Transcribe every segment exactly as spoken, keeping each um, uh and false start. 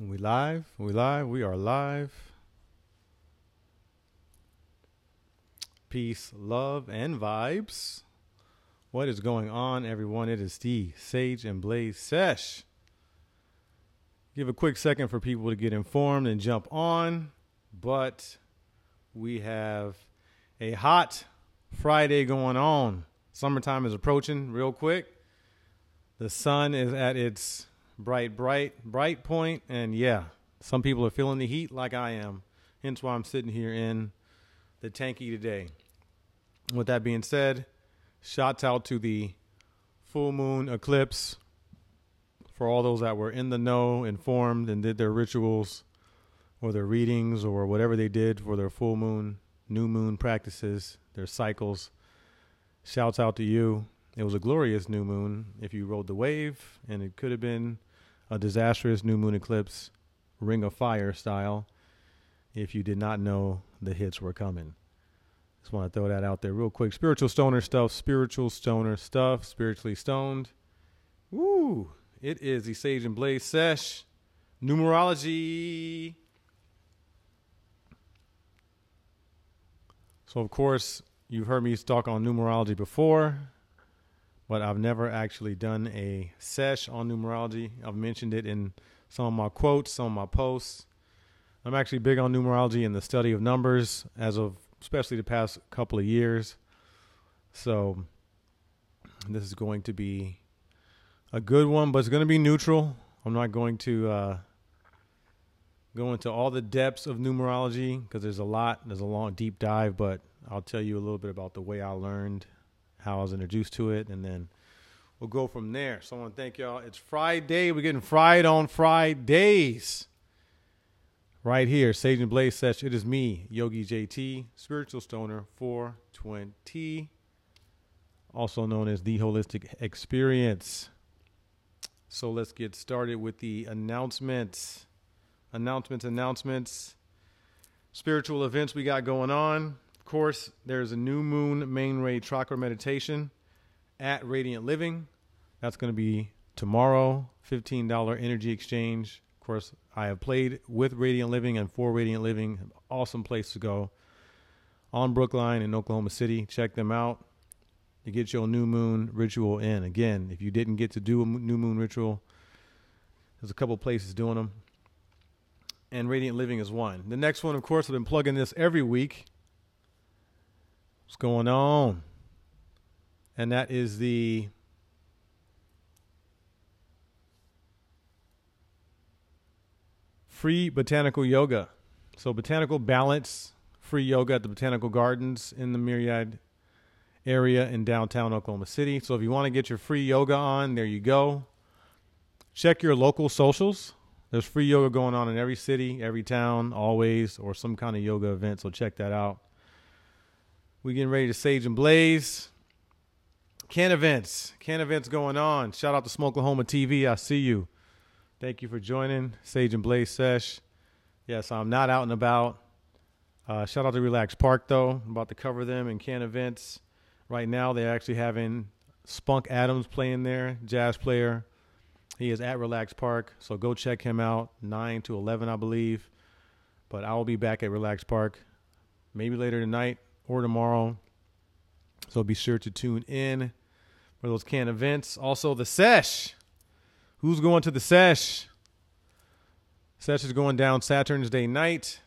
We live, we live, we are live. Peace, love, and vibes. What is going on, everyone? It is the Sage and Blaze Sesh. Give a quick second for people to get informed and jump on, but we have a hot Friday going on. Summertime is approaching real quick. The sun is at its bright, bright, bright point, and yeah, some people are feeling the heat like I am. Hence why I'm sitting here in the tanky today. With that being said, shouts out to the full moon eclipse for all those that were in the know, informed, and did their rituals or their readings or whatever they did for their full moon, new moon practices, their cycles. Shouts out to you. It was a glorious new moon if you rode the wave, and it could have been a disastrous new moon eclipse, Ring of Fire style, if you did not know the hits were coming. Just want to throw that out there real quick. Spiritual Stoner stuff, spiritual stoner stuff, spiritually stoned. Woo! It is the Sage and Blaze Sesh, Numerology. So, of course, you've heard me talk on numerology before, but I've never actually done a sesh on numerology. I've mentioned it in some of my quotes, some of my posts. I'm actually big on numerology and the study of numbers as of especially the past couple of years. So this is going to be a good one, but it's going to be neutral. I'm not going to uh, go into all the depths of numerology because there's a lot. There's a long, deep dive, but I'll tell you a little bit about the way I learned, how I was introduced to it, and then we'll go from there. So I want to thank y'all. It's Friday. We're getting fried on Fridays. Right here, Sage and Blaze Sesh. It is me, Yogi J T, Spiritual Stoner four twenty, also known as the Holistic Experience. So let's get started with the announcements. Announcements, announcements. Spiritual events we got going on. Of course, there's a new moon main ray chakra meditation at Radiant Living. That's going to be tomorrow, fifteen dollars energy exchange. Of course, I have played with Radiant Living and for Radiant Living. Awesome place to go on Brookline in Oklahoma City. Check them out to get your new moon ritual in. Again, if you didn't get to do a new moon ritual, there's a couple places doing them, and Radiant Living is one. The next one, of course, I've been plugging this every week. What's going on? And that is the free botanical yoga. So botanical balance, free yoga at the Botanical Gardens in the Myriad area in downtown Oklahoma City. So if you want to get your free yoga on, there you go. Check your local socials. There's free yoga going on in every city, every town, always, or some kind of yoga event. So check that out. We're getting ready to Sage and Blaze. Can events. Can events going on. Shout out to Smokelahoma T V. I see you. Thank you for joining Sage and Blaze Sesh. Yes, I'm not out and about. Uh, shout out to Relaxed Park, though. I'm about to cover them in Can events. Right now, they're actually having Spunk Adams playing there, jazz player. He is at Relaxed Park, so go check him out, nine to eleven, I believe. But I will be back at Relaxed Park maybe later tonight or tomorrow, so be sure to tune in for those Can events. Also, the Sesh. Who's going to the Sesh? Sesh is going down Saturn's Day night.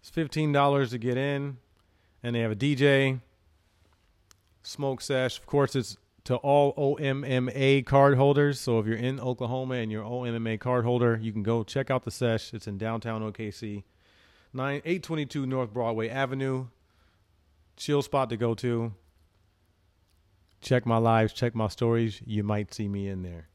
It's fifteen dollars to get in, and they have a D J. Smoke Sesh. Of course, it's to all O M M A card holders, so if you're in Oklahoma and you're O M M A card holder, you can go check out the Sesh. It's in downtown O K C, eight twenty-two North Broadway Avenue. Chill spot to go to. Check my lives, check my stories. You might see me in there.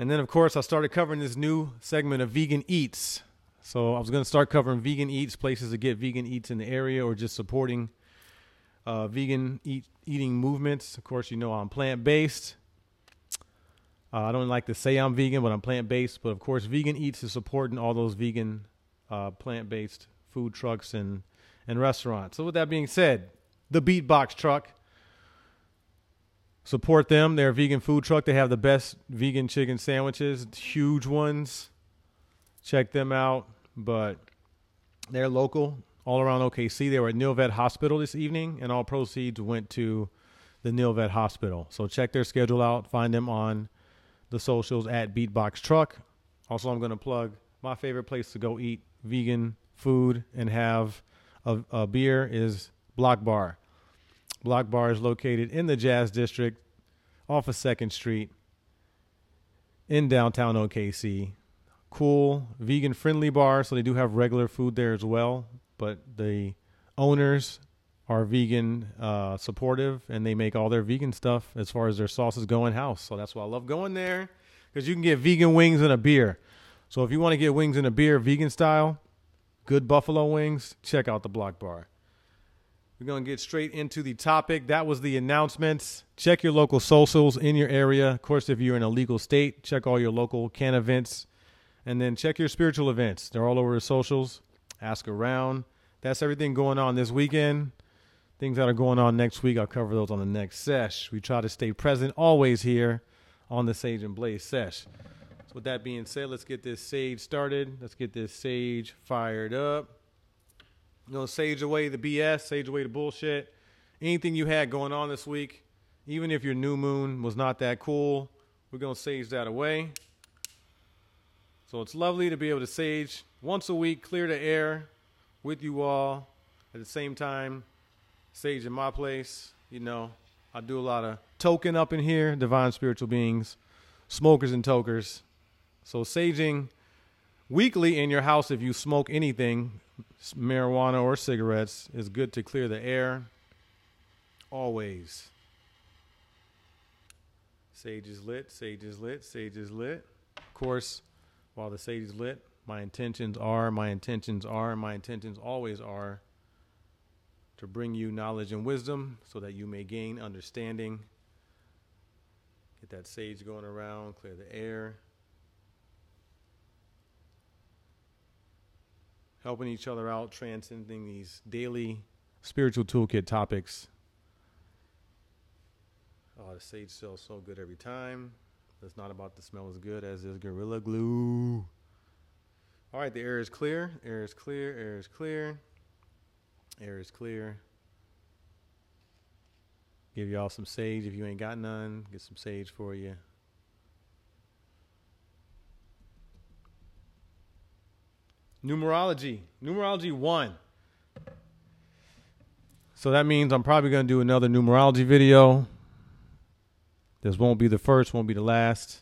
And then, of course, I started covering this new segment of Vegan Eats. So I was going to start covering Vegan Eats, places to get vegan eats in the area, or just supporting uh, vegan eat, eating movements. Of course, you know I'm plant-based. Uh, I don't like to say I'm vegan, but I'm plant-based. But, of course, Vegan Eats is supporting all those vegan uh, plant-based food trucks and and restaurants. So with that being said, the Beatbox Truck, support them. They're a vegan food truck. They have the best vegan chicken sandwiches, huge ones. check them out. But they're local, all around O K C. They were at Nilvet Hospital this evening, and all proceeds went to the Nilvet Hospital. So check their schedule out. Find them on the socials at Beatbox Truck. Also, I'm going to plug my favorite place to go eat vegan food and have a, a beer is Block Bar. Block Bar is located in the Jazz District off of second street in downtown O K C. Cool, vegan-friendly bar, so they do have regular food there as well, but the owners are vegan uh, supportive, and they make all their vegan stuff as far as their sauces go in-house. So that's why I love going there, because you can get vegan wings and a beer. So if you want to get wings and a beer vegan style, good buffalo wings, check out the Block Bar. We're going to get straight into the topic. That was the announcements. Check your local socials in your area. Of course, if you're in a legal state, check all your local can events, and then check your spiritual events. They're all over the socials. Ask around. That's everything going on this weekend. Things that are going on next week, I'll cover those on the next sesh. We try to stay present always here on the Sage and Blaze Sesh. So with that being said, let's get this sage started. Let's get this sage fired up. You know, sage away the B S, sage away the bullshit. Anything you had going on this week, even if your new moon was not that cool, we're going to sage that away. So it's lovely to be able to sage once a week, clear the air with you all at the same time. Sage in my place, you know, I do a lot of token up in here, divine spiritual beings, smokers and tokers. So saging weekly in your house, if you smoke anything, marijuana or cigarettes, is good to clear the air always. Sage is lit, sage is lit, sage is lit. Of course, while the sage is lit, my intentions are, my intentions are, my intentions always are to bring you knowledge and wisdom so that you may gain understanding. Get that sage going around, clear the air. Helping each other out, transcending these daily spiritual toolkit topics. Oh, the sage smells so good every time. It's not about the smell as good as is Gorilla Glue. All right, the air is clear, air is clear, air is clear. Air is clear. Give y'all some sage if you ain't got none. Get some sage for you. Numerology. Numerology one. So that means I'm probably going to do another numerology video. This won't be the first, won't be the last.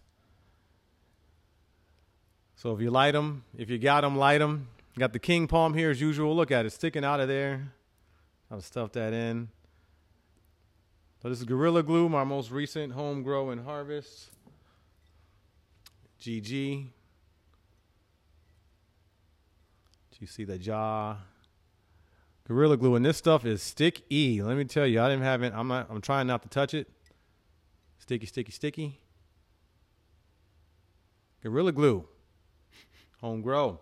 So if you light them, if you got them, light them. Got the King Palm here as usual. Look at it, sticking out of there. I'll stuff that in. So this is Gorilla Glue, my most recent home grow and harvest. G G. Do you see the jaw? Gorilla Glue, and this stuff is sticky. Let me tell you, I didn't have it. I'm not. I'm trying not to touch it. Sticky, sticky, sticky. Gorilla Glue, home grow.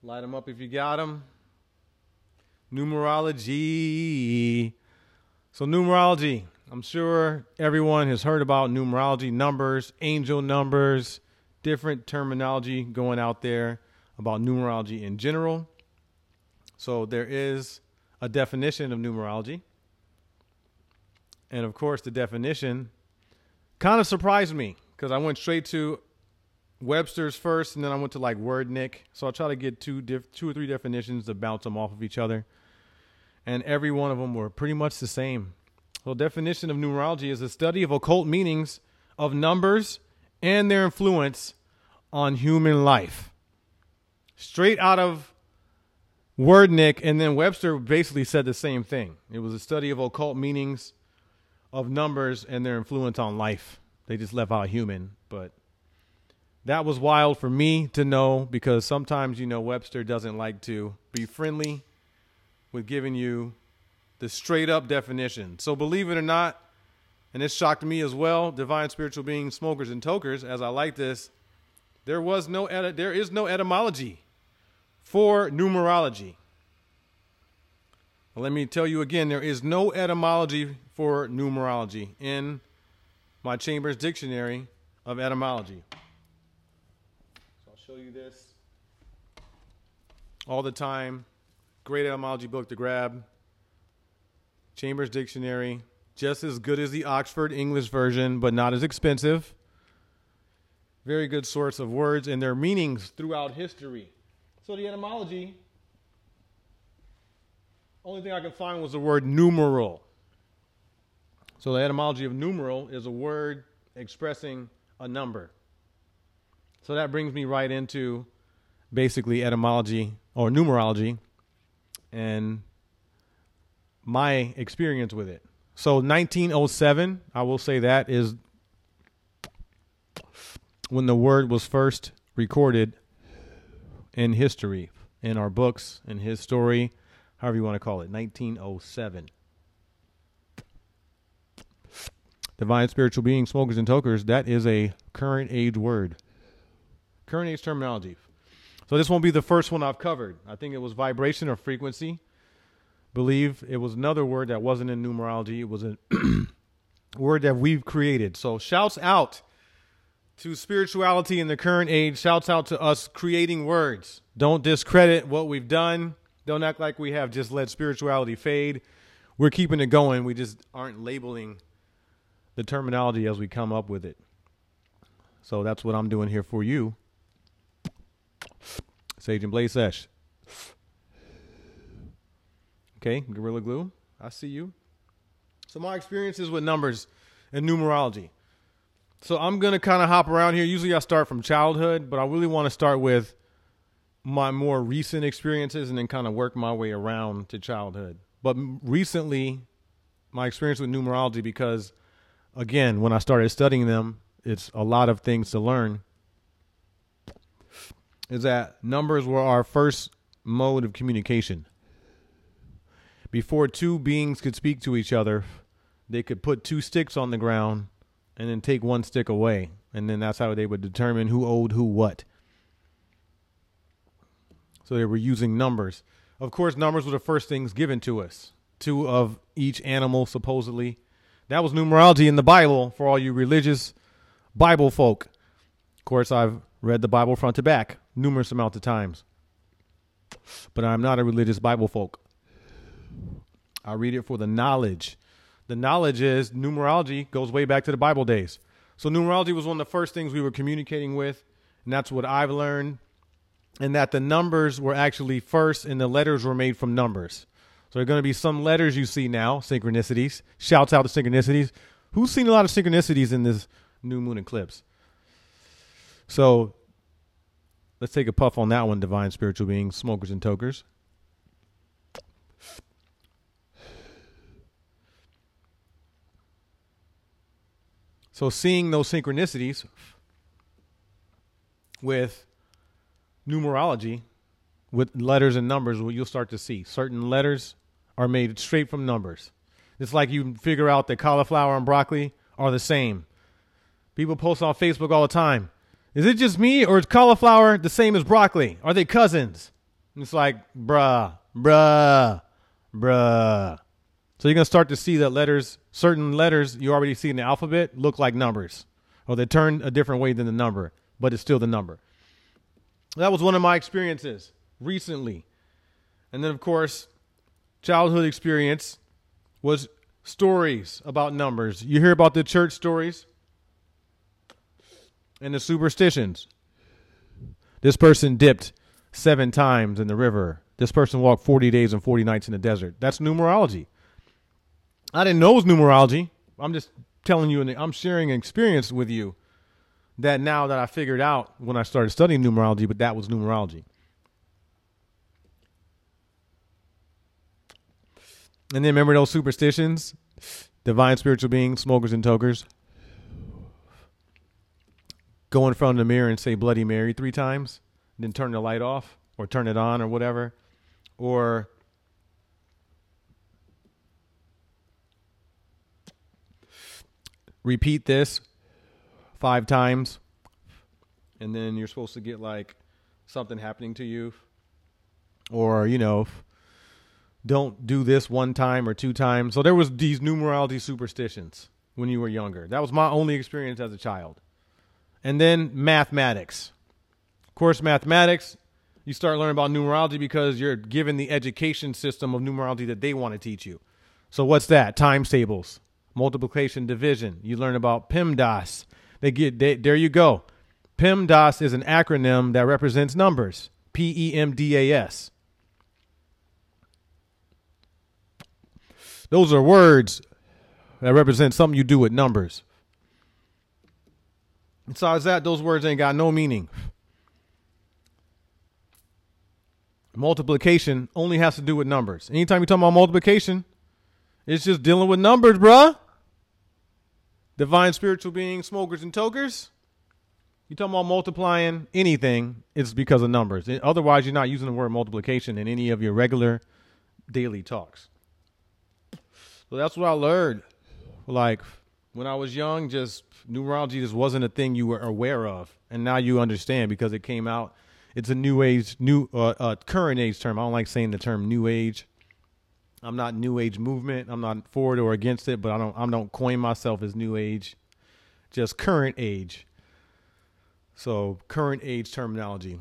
Light them up if you got them. Numerology. So numerology. I'm sure everyone has heard about numerology, numbers, angel numbers, different terminology going out there about numerology in general. So there is a definition of numerology. And of course, the definition kind of surprised me because I went straight to Webster's first, and then I went to like Wordnik. So I'll try to get two, diff two or three definitions to bounce them off of each other. And every one of them were pretty much the same. So definition of numerology is the study of occult meanings of numbers and their influence on human life. Straight out of Wordnik, and then Webster basically said the same thing. It was a study of occult meanings of numbers and their influence on life. They just left out human, but that was wild for me to know because sometimes, you know, Webster doesn't like to be friendly with giving you the straight up definition. So believe it or not, and this shocked me as well, divine spiritual beings, smokers and tokers, as I like this, there was no et there is no etymology for numerology. Now, let me tell you again, there is no etymology for numerology in my Chambers Dictionary of Etymology. show you this all the time. Great etymology book to grab. Chambers Dictionary. Just as good as the Oxford English version, but not as expensive. Very good source of words and their meanings throughout history. So the etymology, only thing I could find was the word numeral. So the etymology of numeral is a word expressing a number. So that brings me right into basically etymology or numerology and my experience with it. So nineteen oh seven, I will say that, is when the word was first recorded in history, in our books, in his story, however you want to call it, nineteen oh seven. Divine spiritual beings, smokers and tokers, that is a current age word. Current age terminology. So this won't be the first one I've covered. I think it was vibration or frequency. Believe it was another word that wasn't in numerology. It was a word that we've created. So shouts out to spirituality in the current age. Shouts out to us creating words. Don't discredit what we've done. Don't act like we have just let spirituality fade. We're keeping it going. We just aren't labeling the terminology as we come up with it. So that's what I'm doing here for you. Sage and Blaze Sesh. Okay, Gorilla Glue, I see you. So my experiences with numbers and numerology. So I'm going to kind of hop around here. Usually I start from childhood, but I really want to start with my more recent experiences and then kind of work my way around to childhood. But recently, my experience with numerology, because, again, when I started studying them, it's a lot of things to learn, is that numbers were our first mode of communication. Before two beings could speak to each other, they could put two sticks on the ground and then take one stick away. And then that's how they would determine who owed who what. So they were using numbers. Of course, numbers were the first things given to us. Two of each animal, supposedly. That was numerology in the Bible for all you religious Bible folk. Of course, I've read the Bible front to back numerous amount of times. But I'm not a religious Bible folk. I read it for the knowledge. The knowledge is numerology goes way back to the Bible days. So numerology was one of the first things we were communicating with. And that's what I've learned. And that the numbers were actually first and the letters were made from numbers. So there are going to be some letters you see now, synchronicities. Shouts out to synchronicities. Who's seen a lot of synchronicities in this new moon eclipse? So let's take a puff on that one, divine spiritual beings, smokers and tokers. So seeing those synchronicities with numerology, with letters and numbers, well, you'll start to see certain letters are made straight from numbers. It's like you figure out that cauliflower and broccoli are the same. People post on Facebook all the time. Is it just me or is cauliflower the same as broccoli? Are they cousins? And it's like, bruh, bruh, bruh. So you're going to start to see that letters, certain letters you already see in the alphabet look like numbers, or they turn a different way than the number, but it's still the number. That was one of my experiences recently. And then, of course, childhood experience was stories about numbers. You hear about the church stories and the superstitions. This person dipped seven times in the river. This person walked forty days and forty nights in the desert. That's numerology. I didn't know it was numerology. I'm just telling you, and I'm sharing an experience with you that now that I figured out when I started studying numerology, but that was numerology. And then remember those superstitions, divine spiritual beings, smokers and tokers. Go in front of the mirror and say Bloody Mary three times, then turn the light off or turn it on or whatever, or repeat this five times, and then you're supposed to get like something happening to you, or, you know, don't do this one time or two times. So there was these numerology superstitions when you were younger. That was my only experience as a child. And then mathematics. Of course, mathematics. You start learning about numerology because you're given the education system of numerology that they want to teach you. So what's that? Times tables, multiplication, division. You learn about PEMDAS. They get they, there you go. PEMDAS is an acronym that represents numbers. P E M D A S. Those are words that represent something you do with numbers. Besides that, those words ain't got no meaning. Multiplication only has to do with numbers. Anytime you're talking about multiplication, it's just dealing with numbers, bruh. Divine spiritual beings, smokers and tokers. You're talking about multiplying anything, it's because of numbers. Otherwise, you're not using the word multiplication in any of your regular daily talks. So that's what I learned. Like, when I was young, just numerology just wasn't a thing you were aware of. And now you understand because it came out. It's a new age, new uh, uh, current age term. I don't like saying the term new age. I'm not new age movement. I'm not forward or against it, but I don't, I don't coin myself as new age, just current age. So current age terminology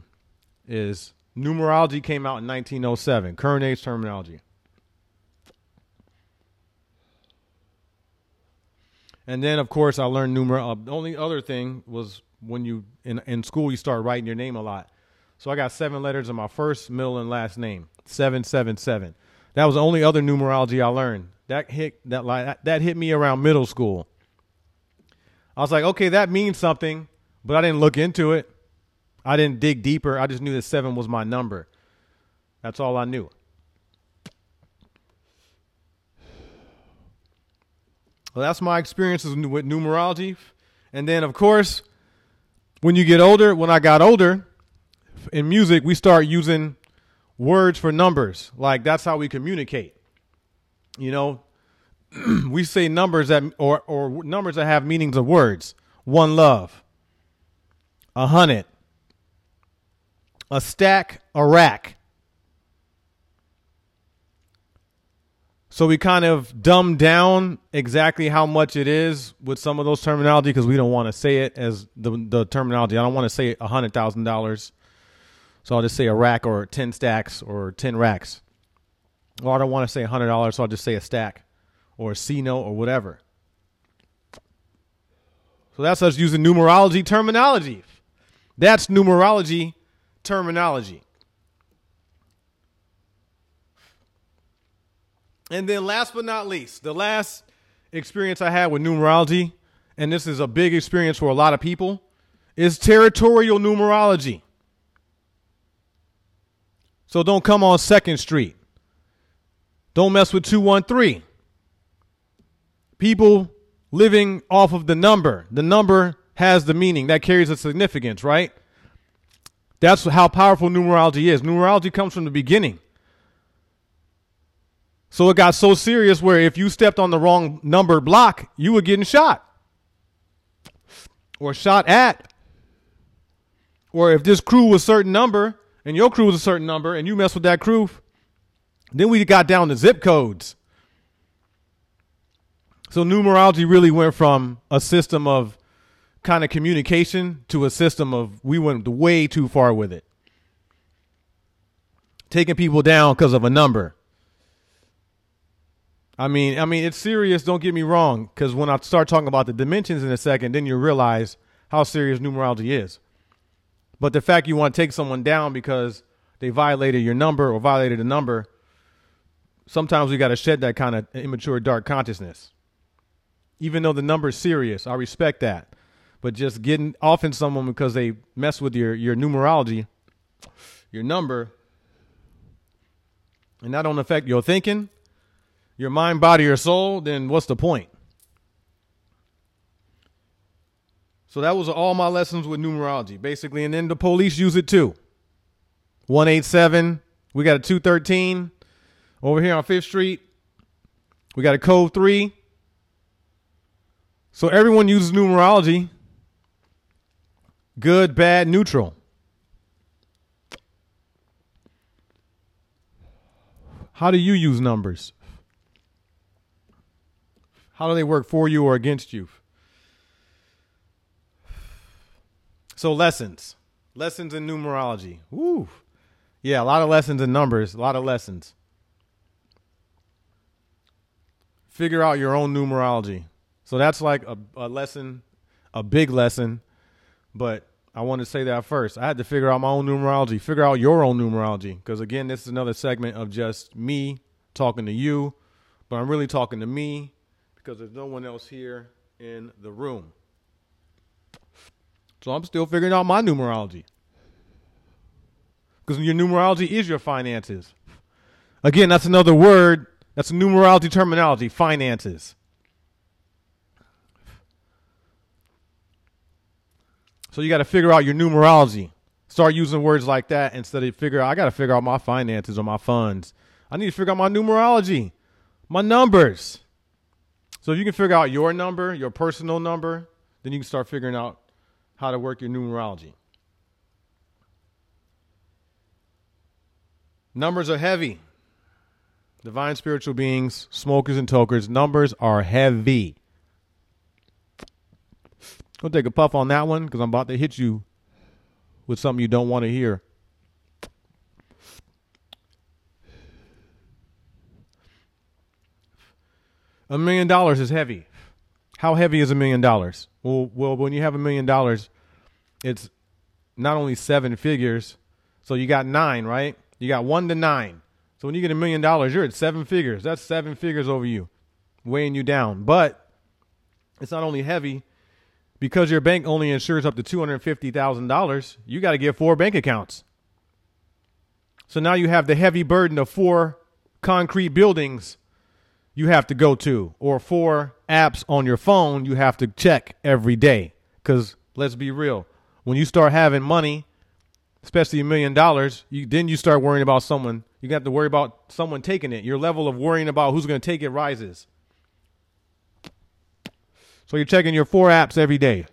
is numerology came out in nineteen oh seven. Current age terminology. And then, of course, I learned numeral. Uh, the only other thing was when you in, in school, you start writing your name a lot. So I got seven letters in my first, middle, and last name. Seven, seven, seven. That was the only other numerology I learned. That hit that like that hit me around middle school. I was like, okay, that means something, but I didn't look into it. I didn't dig deeper. I just knew that seven was my number. That's all I knew. Well, that's my experiences with numerology. And then, of course, when you get older, when I got older, in music, we start using words for numbers. Like, that's how we communicate. You know, we say numbers that or, or numbers that have meanings of words. One love, a hundred, a stack, a rack. So we kind of dumb down exactly how much it is with some of those terminology because we don't want to say it as the, the terminology. I don't want to say one hundred thousand dollars. So I'll just say a rack or ten stacks or ten racks. Or I don't want to say one hundred dollars, so I'll just say a stack or a C-note or whatever. So that's us using numerology terminology. That's numerology terminology. And then last but not least, the last experience I had with numerology, and this is a big experience for a lot of people, is territorial numerology. So don't come on second street. Don't mess with two one three. People living off of the number. The number has the meaning. That carries a significance, right? That's how powerful numerology is. Numerology comes from the beginning. So it got so serious where if you stepped on the wrong number block, you were getting shot or shot at. Or if this crew was a certain number and your crew was a certain number and you mess with that crew, then we got down to zip codes. So numerology really went from a system of kind of communication to a system of we went way too far with it. Taking people down because of a number. I mean, I mean, it's serious. Don't get me wrong, because when I start talking about the dimensions in a second, then you realize how serious numerology is. But the fact you want to take someone down because they violated your number or violated a number, sometimes we got to shed that kind of immature, dark consciousness. Even though the number is serious, I respect that. But just getting off in someone because they mess with your, your numerology, your number, and that don't affect your thinking, your mind, body, or soul, then what's the point? So that was all my lessons with numerology, basically. And then the police use it too. one eight seven. We got a two thirteen over here on fifth street. We got a code three. So everyone uses numerology. Good, bad, neutral. How do you use numbers? How do they work for you or against you? So lessons, Lessons in numerology. Woo. Yeah, a lot of lessons in numbers. A lot of lessons. Figure out your own numerology. So that's like a, a lesson, a big lesson. But I want to say that first. I had to figure out my own numerology. Figure out your own numerology. Because, again, this is another segment of just me talking to you. But I'm really talking to me because there's no one else here in the room. So I'm still figuring out my numerology. Because your numerology is your finances. Again, that's another word. That's a numerology terminology, finances. So you got to figure out your numerology. Start using words like that instead of figure out, I got to figure out my finances or my funds. I need to figure out my numerology, my numbers. So if you can figure out your number, your personal number, then you can start figuring out how to work your numerology. Numbers are heavy. Divine spiritual beings, smokers and tokers, numbers are heavy. Go take a puff on that one because I'm about to hit you with something you don't want to hear. A million dollars is heavy. How heavy is a million dollars? Well, well, when you have a million dollars, it's not only seven figures. So you got nine, right? You got one to nine. So when you get a million dollars, you're at seven figures. That's seven figures over you, weighing you down. But it's not only heavy because your bank only insures up to two hundred fifty thousand dollars. You got to get four bank accounts. So now you have the heavy burden of four concrete buildings you have to go to, or four apps on your phone you have to check every day. Because let's be real, when you start having money, especially a million dollars, you then you start worrying about someone. You got to worry about someone taking it. Your level of worrying about who's going to take it rises. So you're checking your four apps every day.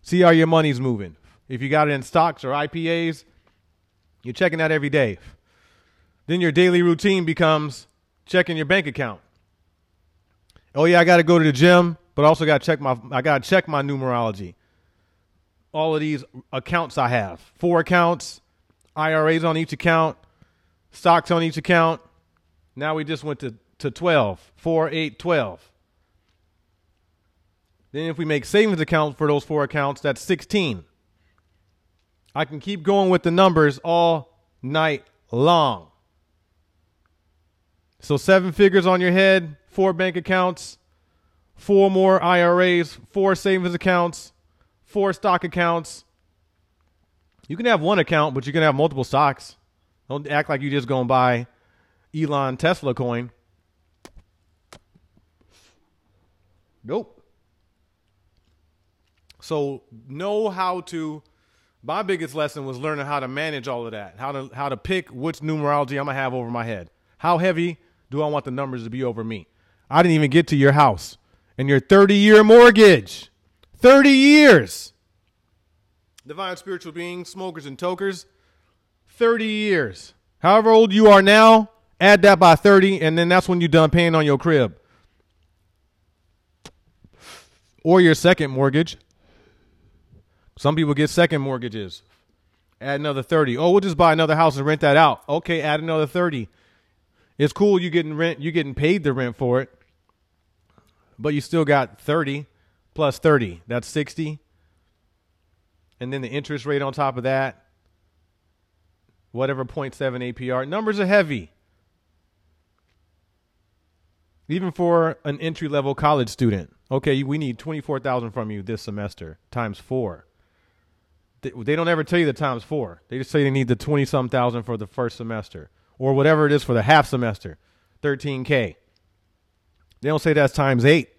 See how your money's moving. If you got it in stocks or I P As, you're checking that every day. Then your daily routine becomes checking your bank account. Oh, yeah, I got to go to the gym, but I also got to check my I got to check my numerology. All of these accounts I have, four accounts, I R As on each account, stocks on each account. Now we just went to, to twelve, four, eight, twelve. Then if we make savings accounts for those four accounts, that's sixteen. I can keep going with the numbers all night long. So seven figures on your head, four bank accounts, four more I R As, four savings accounts, four stock accounts. You can have one account, but you can have multiple stocks. Don't act like you just going to buy Elon Tesla coin. Nope. So know how to, my biggest lesson was learning how to manage all of that, how to how to pick which numerology I'm going to have over my head. How heavy do I want the numbers to be over me? I didn't even get to your house and your thirty-year mortgage. thirty years. Divine spiritual beings, smokers and tokers. thirty years. However old you are now, add that by thirty, and then that's when you're done paying on your crib. Or your second mortgage. Some people get second mortgages. Add another thirty. Oh, we'll just buy another house and rent that out. Okay, add another thirty. It's cool you're getting rent, you're getting paid the rent for it. But you still got thirty plus thirty. That's sixty. And then the interest rate on top of that. Whatever zero point seven A P R. Numbers are heavy. Even for an entry-level college student. Okay, we need twenty-four thousand dollars from you this semester, times four. They, they don't ever tell you the times four. They just say they need the twenty-some thousand for the first semester. Or whatever it is for the half semester, thirteen K. They don't say that's times eight.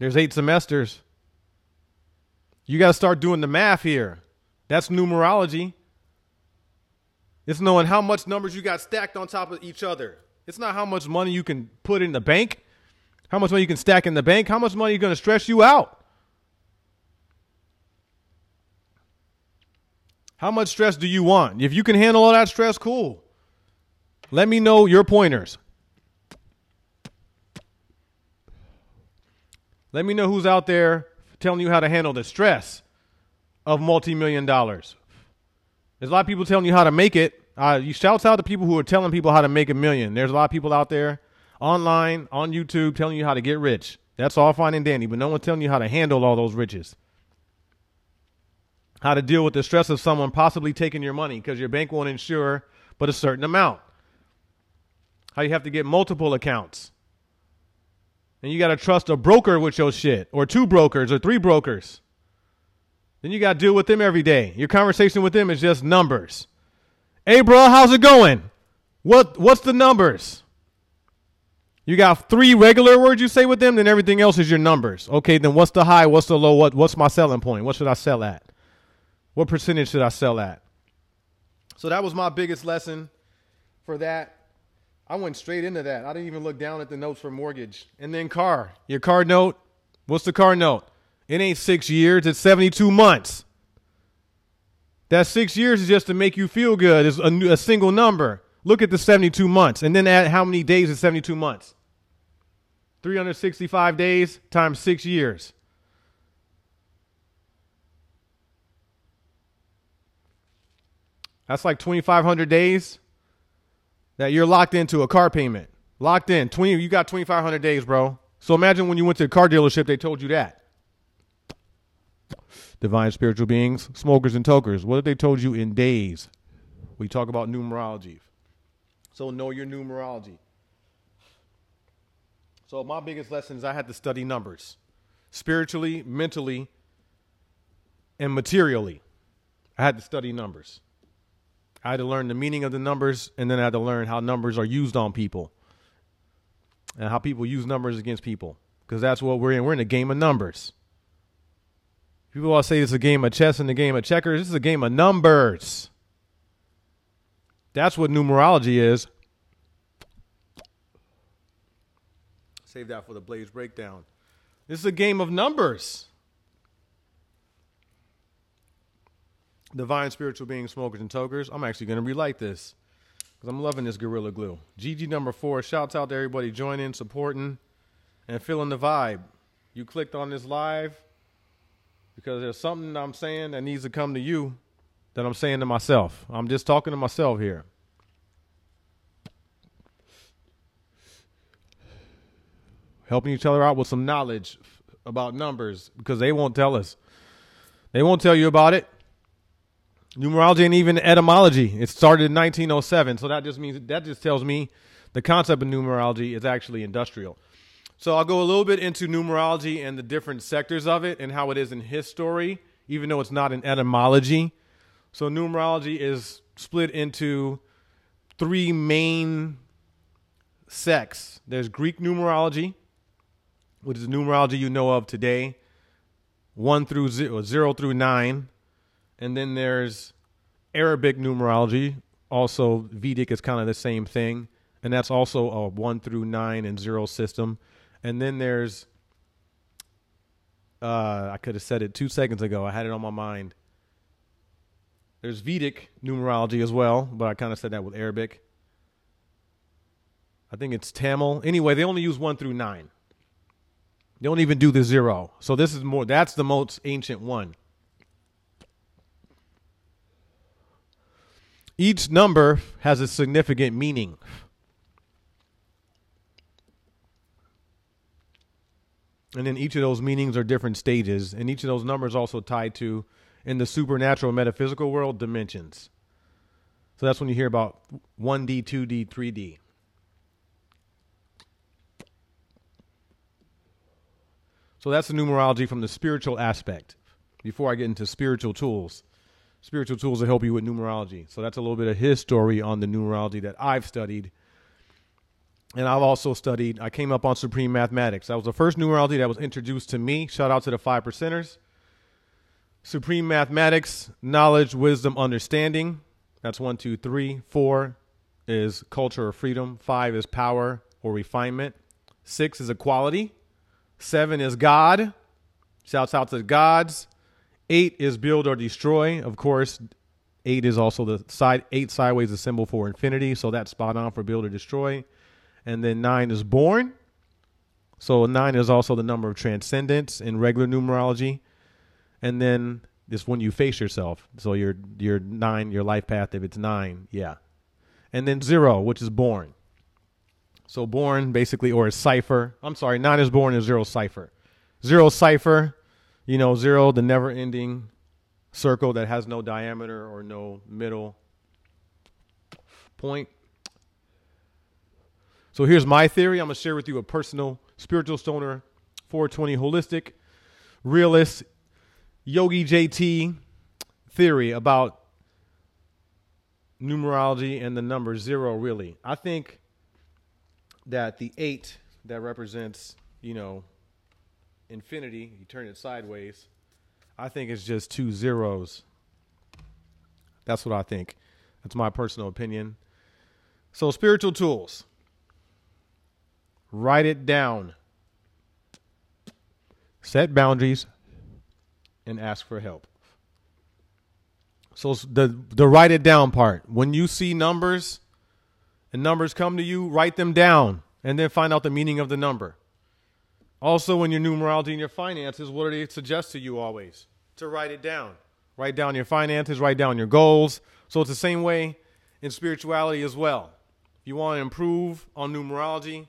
There's eight semesters. You got to start doing the math here. That's numerology. It's knowing how much numbers you got stacked on top of each other. It's not how much money you can put in the bank, how much money you can stack in the bank, how much money is going to stress you out. How much stress do you want? If you can handle all that stress, cool. Let me know your pointers. Let me know who's out there telling you how to handle the stress. of multi-million dollars. There's a lot of people telling you how to make it. Uh, you shout out to people who are telling people how to make a million. There's a lot of people out there online, on YouTube, telling you how to get rich. That's all fine and dandy, but no one's telling you how to handle all those riches. How to deal with the stress of someone possibly taking your money because your bank won't insure but a certain amount. How you have to get multiple accounts. And you got to trust a broker with your shit, or two brokers or three brokers. Then you got to deal with them every day. Your conversation with them is just numbers. Hey, bro, how's it going? What, what's the numbers? You got three regular words you say with them, then everything else is your numbers. Okay, then what's the high? What's the low? What, what's my selling point? What should I sell at? What percentage should I sell at? So that was my biggest lesson for that. I went straight into that. I didn't even look down at the notes for mortgage. And then car. Your car note. What's the car note? It ain't six years. It's seventy-two months. That six years is just to make you feel good. It's a, a single number. Look at the seventy-two months. And then add how many days is seventy-two months. three hundred sixty-five days times six years. That's like twenty-five hundred days. That you're locked into a car payment. Locked in. twenty, you got twenty-five hundred days, bro. So imagine when you went to a car dealership, they told you that. Divine spiritual beings, smokers and tokers. What if they told you in days? We talk about numerology. So know your numerology. So my biggest lesson is I had to study numbers. Spiritually, mentally, and materially. I had to study numbers. I had to learn the meaning of the numbers, and then I had to learn how numbers are used on people and how people use numbers against people, because that's what we're in. We're in a game of numbers. People all say it's a game of chess and a game of checkers. This is a game of numbers. That's what numerology is. Save that for the Blaze Breakdown. This is a game of numbers. Divine spiritual beings, smokers, and tokers. I'm actually going to relight this because I'm loving this Gorilla Glue. G G number four. Shouts out to everybody joining, supporting, and feeling the vibe. You clicked on this live because there's something I'm saying that needs to come to you that I'm saying to myself. I'm just talking to myself here. Helping each other out with some knowledge about numbers because they won't tell us. They won't tell you about it. Numerology and even etymology. It started in nineteen oh seven. So that just means, that just tells me the concept of numerology is actually industrial. So I'll go a little bit into numerology and the different sectors of it and how it is in history, even though it's not in etymology. So numerology is split into three main sects. There's Greek numerology, which is numerology you know of today, one through zero, zero through nine. And then there's Arabic numerology. Also, Vedic is kind of the same thing. And that's also a one through nine and zero system. And then there's, uh, I could have said it two seconds ago. I had it on my mind. There's Vedic numerology as well, but I kind of said that with Arabic. I think it's Tamil. Anyway, they only use one through nine. They don't even do the zero. So this is more, that's the most ancient one. Each number has a significant meaning. And then each of those meanings are different stages. And each of those numbers also tied to, in the supernatural metaphysical world, dimensions. So that's when you hear about one D, two D, three D. So that's the numerology from the spiritual aspect. Before I get into spiritual tools. Spiritual tools that help you with numerology. So that's a little bit of his story on the numerology that I've studied. And I've also studied, I came up on Supreme Mathematics. That was the first numerology that was introduced to me. Shout out to the five percenters. Supreme Mathematics, knowledge, wisdom, understanding. That's one, two, three. Four is culture or freedom. Five is power or refinement. Six is equality. Seven is God. Shouts out to the gods. Eight is build or destroy. Of course, eight is also the side. Eight sideways is a symbol for infinity. So that's spot on for build or destroy. And then nine is born. So nine is also the number of transcendence in regular numerology. And then It's when you face yourself. So your your nine, your life path, if it's nine, yeah. And then zero, which is born. So born basically, or a cipher. I'm sorry, nine is born and zero cipher. Zero cipher, you know, zero, the never ending circle that has no diameter or no middle point. So here's my theory. I'm going to share with you a personal Spiritual Stoner four twenty holistic realist Yogi J T theory about numerology and the number zero, really. I think that the eight that represents, you know, infinity, you turn it sideways, I think it's just two zeros. That's what I think. That's my personal opinion. So spiritual tools. Write it down. Set boundaries and ask for help. So the, the write it down part. When you see numbers and numbers come to you, write them down and then find out the meaning of the number. Also, in your numerology and your finances, what do they suggest to you always? To write it down. Write down your finances, write down your goals. So it's the same way in spirituality as well. If you want to improve on numerology,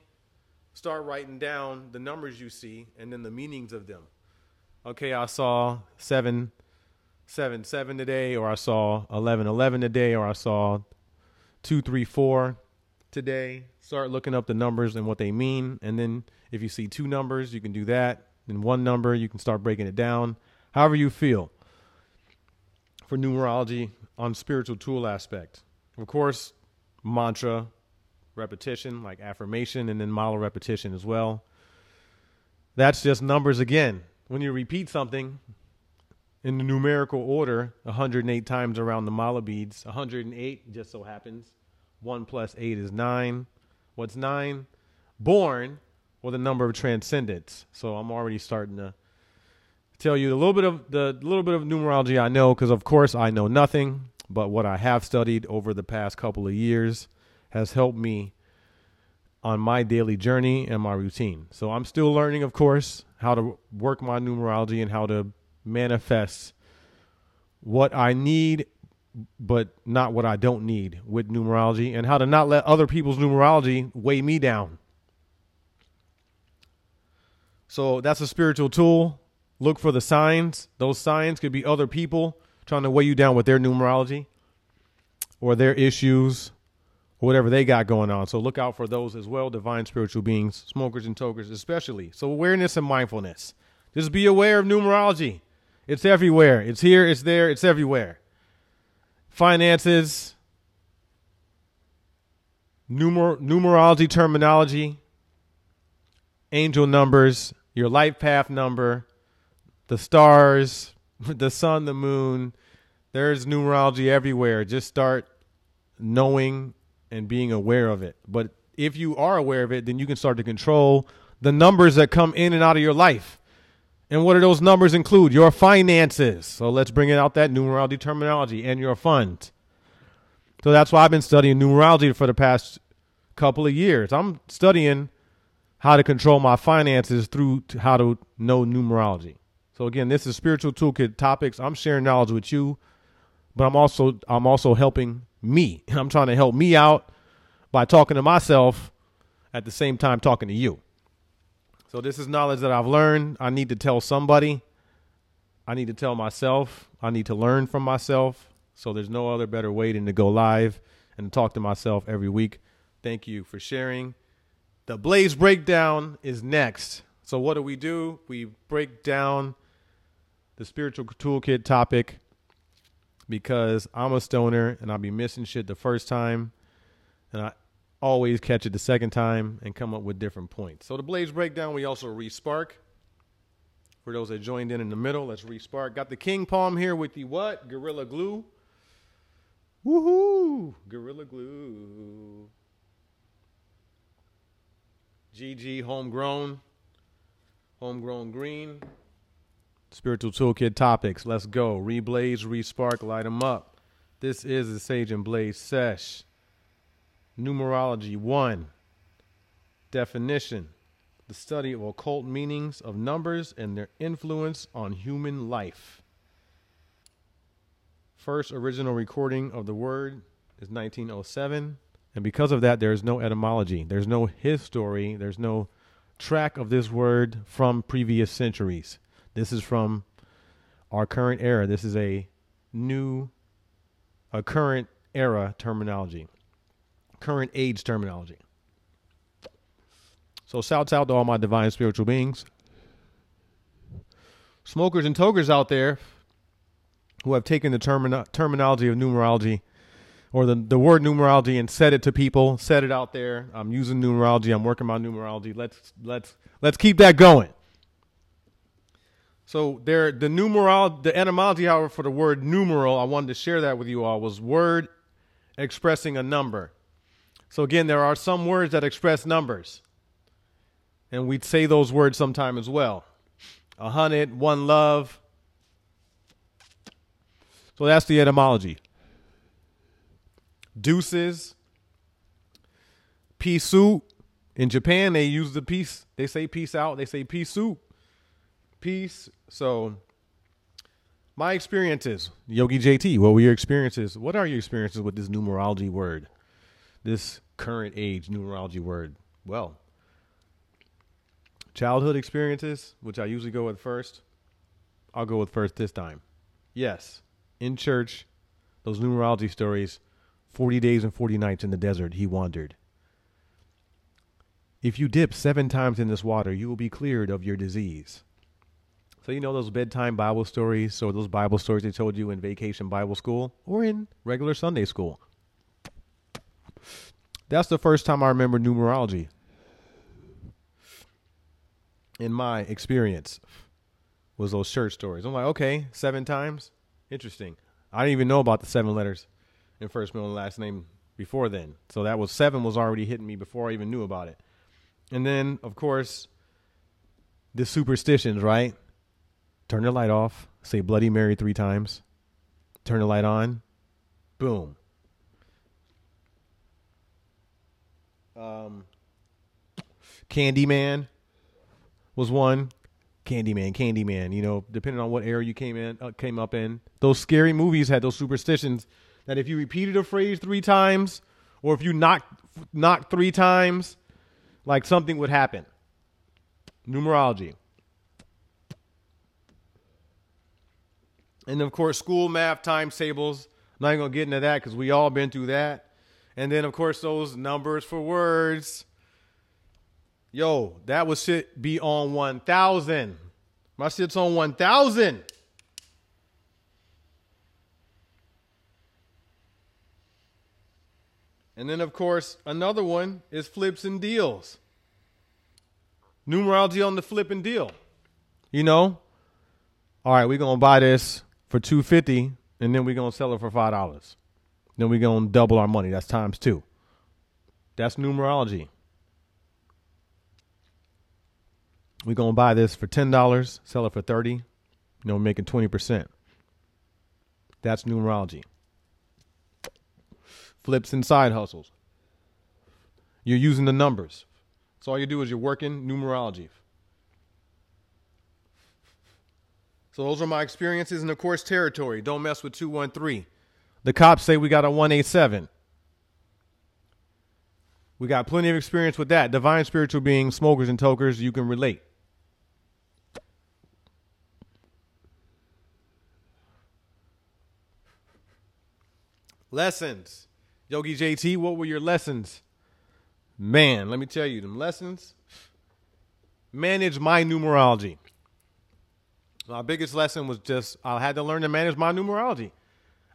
start writing down the numbers you see and then the meanings of them. Okay, I saw seven, seven, seven today, or I saw eleven, eleven today, or I saw two, three, four today. Start looking up the numbers and what they mean. And then if you see two numbers, you can do that. And one number, you can start breaking it down. However you feel for numerology on spiritual tool aspect. Of course, mantra, repetition, like affirmation, and then model repetition as well. That's just numbers again. When you repeat something in the numerical order, one hundred eight times around the mala beads, one hundred eight just so happens. One plus eight is nine. What's nine? Born, or the number of transcendence. So I'm already starting to tell you a little bit of the little bit of numerology I know, because of course I know nothing, but what I have studied over the past couple of years has helped me on my daily journey and my routine. So I'm still learning, of course, how to work my numerology and how to manifest what I need, but not what I don't need with numerology, and how to not let other people's numerology weigh me down. So that's a spiritual tool. Look for the signs. Those signs could be other people trying to weigh you down with their numerology or their issues, whatever they got going on. So look out for those as well. Divine spiritual beings, smokers and tokers especially. So awareness and mindfulness. Just be aware of numerology. It's everywhere. It's here. It's there. It's everywhere. Finances. Numer numerology terminology. Angel numbers. Your life path number. The stars. The sun, the moon. There's numerology everywhere. Just start knowing and being aware of it. But if you are aware of it, then you can start to control the numbers that come in and out of your life. And what do those numbers include? Your finances. So let's bring out that numerology terminology, and your funds. So that's why I've been studying numerology for the past couple of years. I'm studying how to control my finances through how to know numerology. So again, this is Spiritual Toolkit Topics. I'm sharing knowledge with you, but I'm also, I'm also helping me. I'm trying to help me out by talking to myself at the same time talking to you. So this is knowledge that I've learned. I need to tell somebody. I need to tell myself. I need to learn from myself. So there's no other better way than to go live and talk to myself every week. Thank you for sharing. The Blaze Breakdown is next. So what do we do? We break down the spiritual toolkit topic, because I'm a stoner and I'll be missing shit the first time, and I always catch it the second time and come up with different points. So the Blaze Breakdown, we also re-spark. For those that joined in in the middle, let's re-spark. Got the King Palm here with the what? Gorilla Glue. Woohoo! Gorilla Glue. G G, homegrown. Homegrown green. Spiritual Toolkit Topics. Let's go. Reblaze, re-spark, light them up. This is the Sage and Blaze Sesh. Numerology one. Definition. The study of occult meanings of numbers and their influence on human life. First original recording of the word is nineteen oh seven. And because of that, there is no etymology. There's no history. There's no track of this word from previous centuries. This is from our current era. This is a new, a current era terminology, current age terminology. So shouts out to all my divine spiritual beings, smokers and tokers out there who have taken the termino terminology of numerology, or the, the word numerology, and said it to people, said it out there. I'm using numerology. I'm working my numerology. Let's, let's, let's keep that going. So there, the numerology, the etymology, however, for the word numeral, I wanted to share that with you all, was word expressing a number. So again, there are some words that express numbers, and we'd say those words sometime as well. A hundred, one love. So that's the etymology. Deuces, peace suit. In Japan, they use the peace. They say peace out. They say peace suit, peace. So my experiences, Yogi J T, what were your experiences? What are your experiences with this numerology word, this current age numerology word? Well, childhood experiences, which I usually go with first. I'll go with first this time. Yes, in church, those numerology stories. forty days and forty nights in the desert, he wandered. If you dip seven times in this water, you will be cleared of your disease. So, you know, those bedtime Bible stories, or those Bible stories they told you in vacation Bible school or in regular Sunday school. That's the first time I remember numerology in my experience, was those church stories. I'm like, okay, seven times. Interesting. I didn't even know about the seven letters in first, middle, and last name before then. So that was seven was already hitting me before I even knew about it. And then, of course, the superstitions, right? Turn the light off. Say Bloody Mary three times. Turn the light on. Boom. Um, Candyman was one. Candyman, Candyman. You know, depending on what era you came in, uh, came up in. Those scary movies had those superstitions that if you repeated a phrase three times, or if you knocked, knocked three times, like something would happen. Numerology. And of course, school math times tables. I'm not going to get into that because we all been through that. And then, of course, those numbers for words. Yo, that was shit be on one thousand. My shit's on one thousand. And then, of course, another one is flips and deals. Numerology on the flip and deal. You know, all right, we're going to buy this for two fifty, and then we're going to sell it for five dollars. Then we're going to double our money. That's times two. That's numerology. We're going to buy this for ten dollars, sell it for thirty dollars, you know, making twenty percent. That's numerology. Flips and side hustles. You're using the numbers. So all you do is you're working numerology. So those are my experiences. And of course, territory. Don't mess with two one three. The cops say we got a one eight seven. We got plenty of experience with that. Divine spiritual beings, smokers and tokers, you can relate. Lessons. Yogi J T, what were your lessons? Man, let me tell you, them lessons. Manage my numerology. My biggest lesson was just I had to learn to manage my numerology.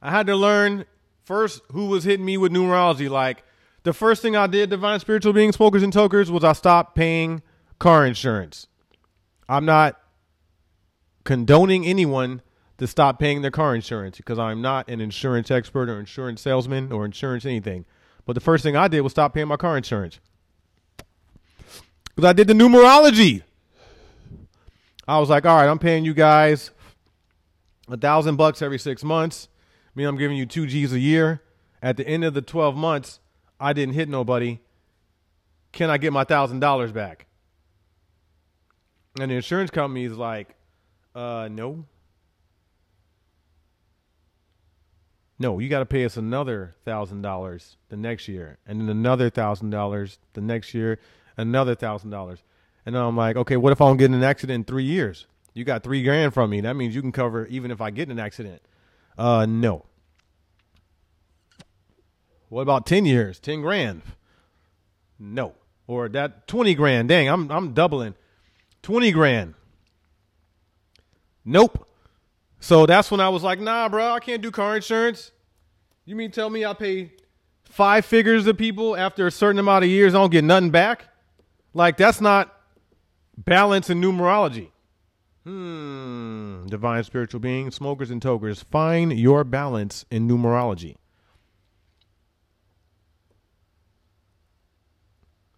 I had to learn first who was hitting me with numerology. Like the first thing I did, divine spiritual beings, smokers and tokers, was I stopped paying car insurance. I'm not condoning anyone to stop paying their car insurance, because I'm not an insurance expert or insurance salesman or insurance anything. But the first thing I did was stop paying my car insurance, because I did the numerology. I was like, all right, I'm paying you guys a thousand bucks every six months. I mean, I'm giving you two G's a year. At the end of the twelve months, I didn't hit nobody. Can I get my thousand dollars back? And the insurance company is like, uh, no. No, you got to pay us another one thousand dollars the next year, and then another one thousand dollars the next year, another one thousand dollars. And then I'm like, okay, what if I don't get in an accident in three years? You got three grand from me. That means you can cover even if I get in an accident. Uh, no. What about ten years? ten grand? No. Or that twenty grand. Dang, I'm, I'm doubling. twenty grand. Nope. So that's when I was like, nah, bro, I can't do car insurance. You mean tell me I pay five figures to people after a certain amount of years, I don't get nothing back? Like, that's not balance in numerology. Hmm. Divine spiritual being, smokers and tokers, find your balance in numerology.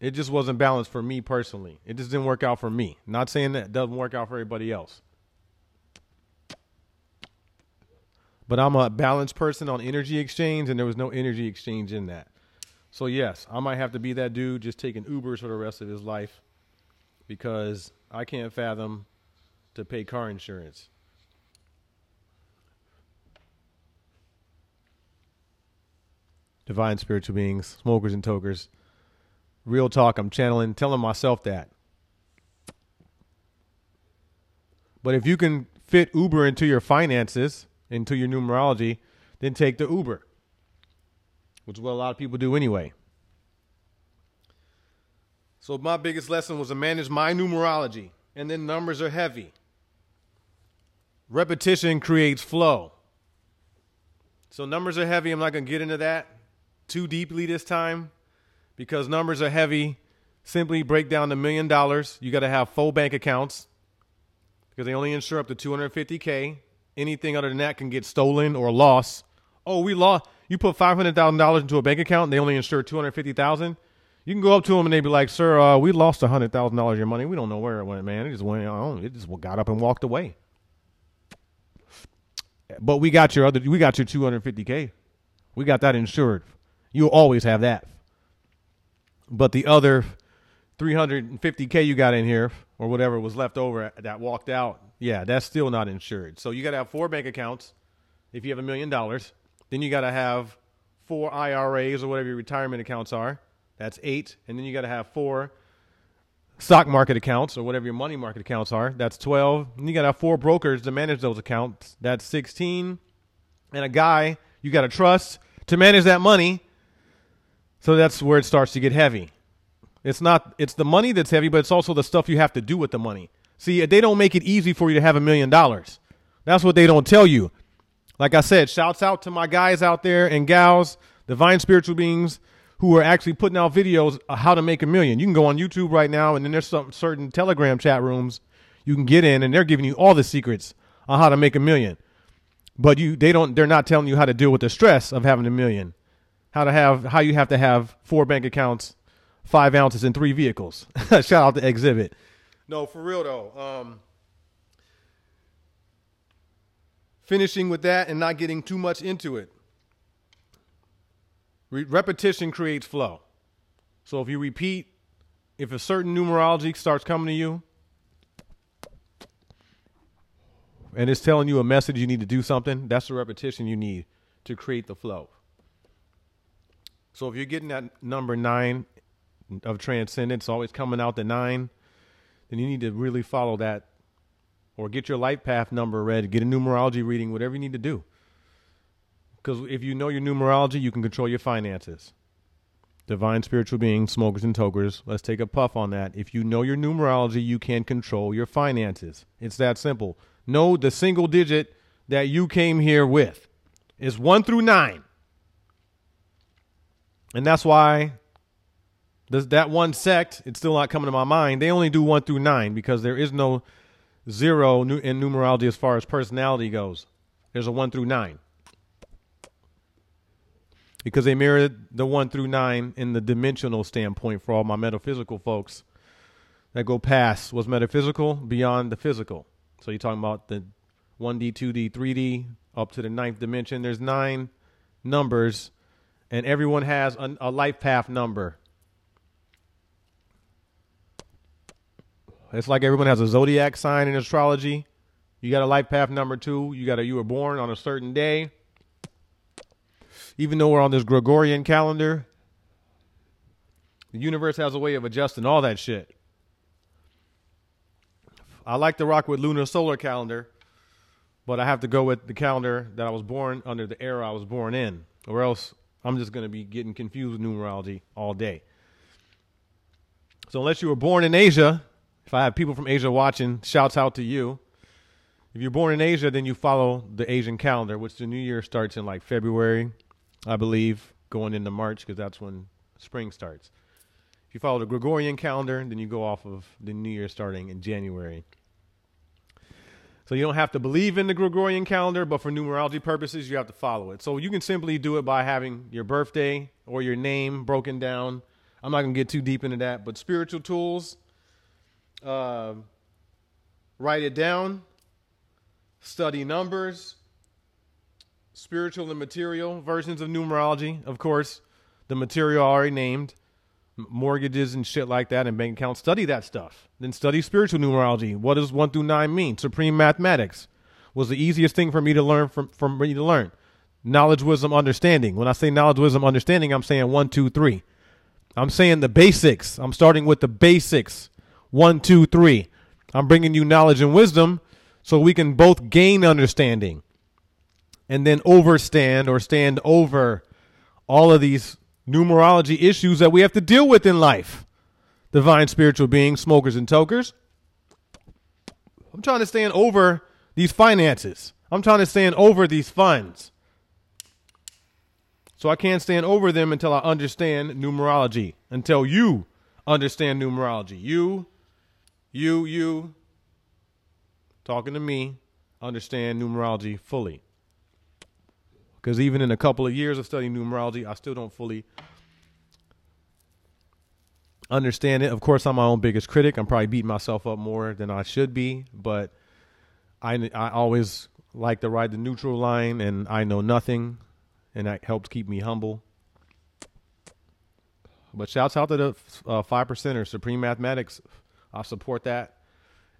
It just wasn't balanced for me personally. It just didn't work out for me. Not saying that it doesn't work out for everybody else. But I'm a balanced person on energy exchange, and there was no energy exchange in that. So, yes, I might have to be that dude just taking Ubers for the rest of his life because I can't fathom to pay car insurance. Divine spiritual beings, smokers and tokers. Real talk, I'm channeling, telling myself that. But if you can fit Uber into your finances, into your numerology, then take the Uber, which is what a lot of people do anyway. So my biggest lesson was to manage my numerology, and then numbers are heavy. Repetition creates flow. So numbers are heavy. I'm not going to get into that too deeply this time because numbers are heavy. Simply break down the million dollars. You got to have full bank accounts because they only insure up to two hundred fifty K. Anything other than that can get stolen or lost. Oh, we lost. You put five hundred thousand dollars into a bank account and they only insure two hundred fifty thousand dollars. You can go up to them and they'd be like, sir, uh, we lost one hundred thousand dollars of your money. We don't know where it went, man. It just went on. It just got up and walked away. But we got your other, we got your two hundred fifty K. We got that insured. You'll always have that. But the other three hundred fifty K you got in here or whatever was left over that walked out, yeah, that's still not insured. So you got to have four bank accounts if you have a million dollars. Then you got to have four I R As or whatever your retirement accounts are. That's eight. And then you got to have four stock market accounts or whatever your money market accounts are. That's twelve. And you got to have four brokers to manage those accounts. That's sixteen. And a guy you got to trust to manage that money. So that's where it starts to get heavy. It's not, it's the money that's heavy, but it's also the stuff you have to do with the money. See, they don't make it easy for you to have a million dollars. That's what they don't tell you. Like I said, shouts out to my guys out there and gals, divine spiritual beings, who are actually putting out videos of how to make a million. You can go on YouTube right now, and then there's some certain Telegram chat rooms you can get in, and they're giving you all the secrets on how to make a million. But you, they don't, they're not telling you how to deal with the stress of having a million, how to have, how you have to have four bank accounts, five ounces, and three vehicles. Shout out to Exhibit. No, for real, though. Um, finishing with that and not getting too much into it. Re- repetition creates flow. So if you repeat, if a certain numerology starts coming to you and it's telling you a message you need to do something, that's the repetition you need to create the flow. So if you're getting that number nine of transcendence, always coming out the nine, then you need to really follow that or get your life path number read, get a numerology reading, whatever you need to do. Because if you know your numerology, you can control your finances. Divine spiritual beings, smokers and tokers, let's take a puff on that. If you know your numerology, you can control your finances. It's that simple. Know the single digit that you came here with. It's one through nine. And that's why... Does that one sect, it's still not coming to my mind, they only do one through nine because there is no zero in numerology as far as personality goes. There's a one through nine. Because they mirrored the one through nine in the dimensional standpoint for all my metaphysical folks that go past what's metaphysical, beyond the physical. So you're talking about the one D, two D, three D, up to the ninth dimension. There's nine numbers, and everyone has a, a life path number. It's like everyone has a zodiac sign in astrology. You got a life path number two. You got a, you were born on a certain day. even though we're on this Gregorian calendar, the universe has a way of adjusting all that shit. I like to rock with lunar solar calendar, but I have to go with the calendar that I was born under, the era I was born in, or else I'm just going to be getting confused with numerology all day. So unless you were born in Asia, if I have people from Asia watching, shouts out to you. If you're born in Asia, then you follow the Asian calendar, which the new year starts in like February, I believe, going into March, because that's when spring starts. If you follow the Gregorian calendar, then you go off of the new year starting in January. So you don't have to believe in the Gregorian calendar, but for numerology purposes, you have to follow it. So you can simply do it by having your birthday or your name broken down. I'm not going to get too deep into that, but spiritual tools, uh, write it down, study numbers, spiritual and material versions of numerology. Of course, the material already named, mortgages and shit like that, and bank accounts. Study that stuff. Then study spiritual numerology. What does one through nine mean? Supreme Mathematics was the easiest thing for me to learn from, from me to learn. Knowledge, wisdom, understanding. When I say knowledge, wisdom, understanding, I'm saying one, two, three. I'm saying the basics. I'm starting with the basics. One, two, three. I'm bringing you knowledge and wisdom so we can both gain understanding and then overstand or stand over all of these numerology issues that we have to deal with in life. Divine spiritual beings, smokers and tokers. I'm trying to stand over these finances. I'm trying to stand over these funds. So I can't stand over them until I understand numerology, until you understand numerology. You, you, you, talking to me, understand numerology fully. Because even in a couple of years of studying numerology, I still don't fully understand it. Of course, I'm my own biggest critic. I'm probably beating myself up more than I should be, but I, I always like to ride the neutral line, and I know nothing. And that helps keep me humble. But shouts out to the uh, five percenters, Supreme Mathematics. I support that.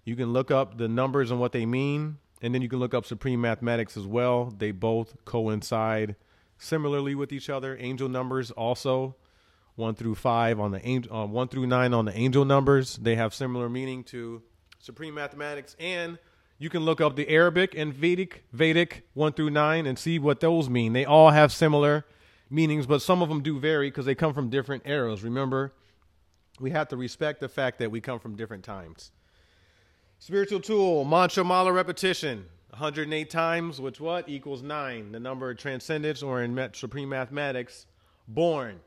You can look up the numbers and what they mean. And then you can look up Supreme Mathematics as well. They both coincide similarly with each other. Angel numbers also. One through five on the angel, uh, one through nine on the angel numbers. They have similar meaning to Supreme Mathematics. And you can look up the Arabic and Vedic, Vedic one through nine, and see what those mean. They all have similar meanings, but some of them do vary because they come from different eras. Remember, we have to respect the fact that we come from different times. Spiritual tool, mantra mala repetition, one hundred eight times, which what? Equals nine, the number of transcendence, or in Supreme Mathematics, born.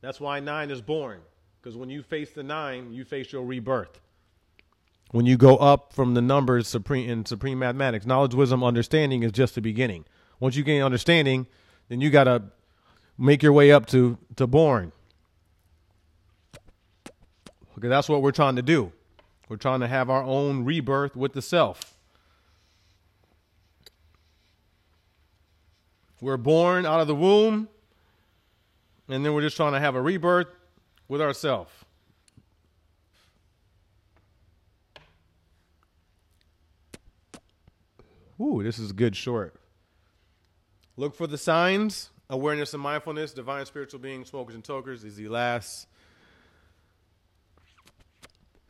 That's why nine is born, because when you face the nine, you face your rebirth. When you go up from the numbers supreme in Supreme Mathematics, knowledge, wisdom, understanding is just the beginning. Once you gain understanding, then you got to make your way up to, to born. Okay, that's what we're trying to do. We're trying to have our own rebirth with the self. We're born out of the womb, and then we're just trying to have a rebirth with ourselves. Ooh, this is a good short. Look for the signs. Awareness and mindfulness. Divine spiritual beings, smokers and tokers is the last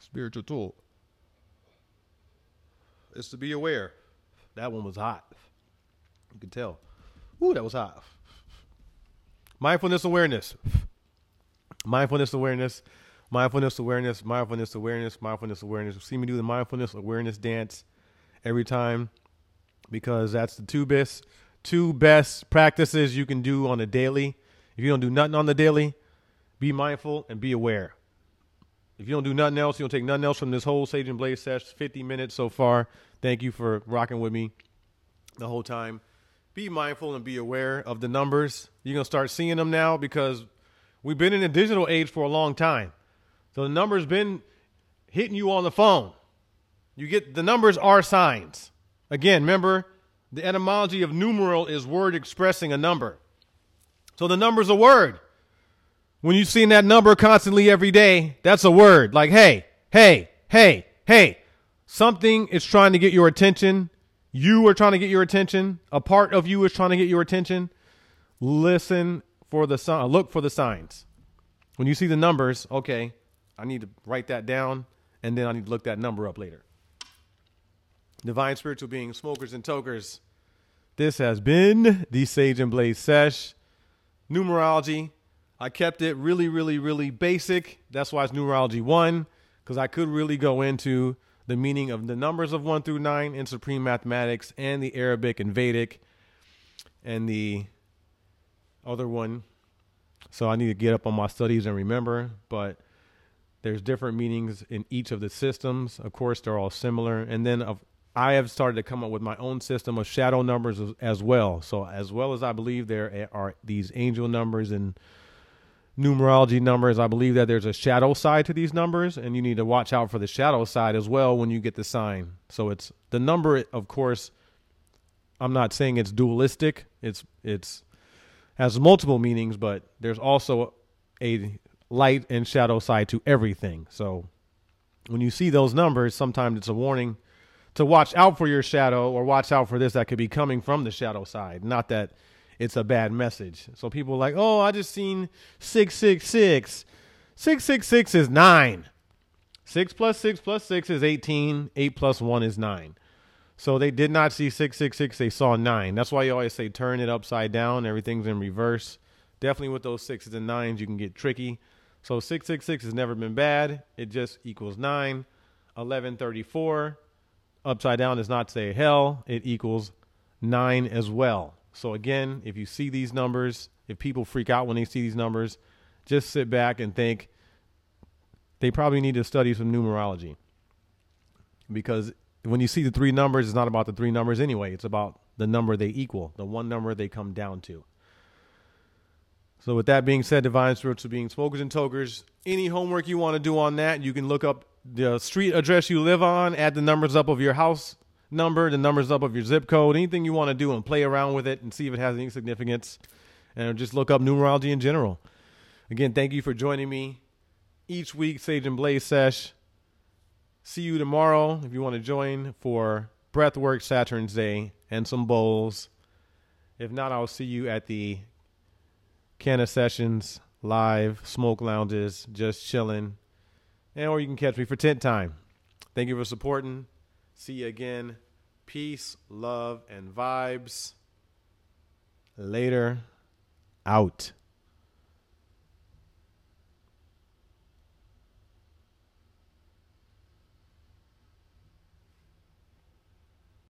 spiritual tool. It's to be aware. That one was hot. You can tell. Ooh, that was hot. Mindfulness, awareness. Mindfulness, awareness. Mindfulness, awareness. Mindfulness, awareness. Mindfulness, awareness. You see me do the mindfulness, awareness dance every time. Because that's the two best, two best practices you can do on a daily. If you don't do nothing on the daily, be mindful and be aware. If you don't do nothing else, you don't take nothing else from this whole Sage and Blaze Sesh, fifty minutes so far. Thank you for rocking with me the whole time. Be mindful and be aware of the numbers. You're going to start seeing them now because we've been in a digital age for a long time. So the numbers been hitting you on the phone. You get the numbers are signs. Again, remember, the etymology of numeral is word expressing a number. So the number's a word. When you've seen that number constantly every day, that's a word. Like, hey, hey, hey, hey. Something is trying to get your attention. You are trying to get your attention. A part of you is trying to get your attention. Listen for the sign. Look for the signs. When you see the numbers, okay, I need to write that down, and then I need to look that number up later. Divine spiritual beings, smokers and tokers. This has been the Sage and Blaze Sesh. Numerology. I kept it really, really, really basic. That's why it's Numerology one, because I could really go into the meaning of the numbers of one through nine in Supreme Mathematics and the Arabic and Vedic and the other one. So I need to get up on my studies and remember, but there's different meanings in each of the systems. Of course, they're all similar. And then of, I have started to come up with my own system of shadow numbers as, as well. So as well as I believe there are these angel numbers and numerology numbers, I believe that there's a shadow side to these numbers, and you need to watch out for the shadow side as well when you get the sign. So it's the number, of course, I'm not saying it's dualistic. It's, it's has multiple meanings, but there's also a light and shadow side to everything. So when you see those numbers, sometimes it's a warning to watch out for your shadow, or watch out for this that could be coming from the shadow side. Not that it's a bad message. So people are like, oh, I just seen six six six. six six six is nine. six plus six plus six is eighteen. eight plus one is nine. So they did not see six six six. They saw nine. That's why you always say turn it upside down. Everything's in reverse. Definitely with those sixes and nines, you can get tricky. So six six six has never been bad. It just equals nine. eleven thirty-four. Upside down does not say hell. It equals nine as well. So again, if you see these numbers, if people freak out when they see these numbers, just sit back and think they probably need to study some numerology. Because when you see the three numbers, it's not about the three numbers anyway. It's about the number they equal, the one number they come down to. So with that being said, divine spiritual beings, smokers and tokers, any homework you want to do on that, you can look up the street address you live on, add the numbers up of your house number, the numbers up of your zip code, anything you want to do, and play around with it and see if it has any significance, and just look up numerology in general. Again, thank you for joining me each week, Sage and Blaze Sesh. See you tomorrow if you want to join for Breathwork Saturn's Day and some bowls. If not, I'll see you at the Canna Sessions live smoke lounges, just chilling. And or you can catch me for tent time. Thank you for supporting. See you again. Peace, love, and vibes. Later. Out.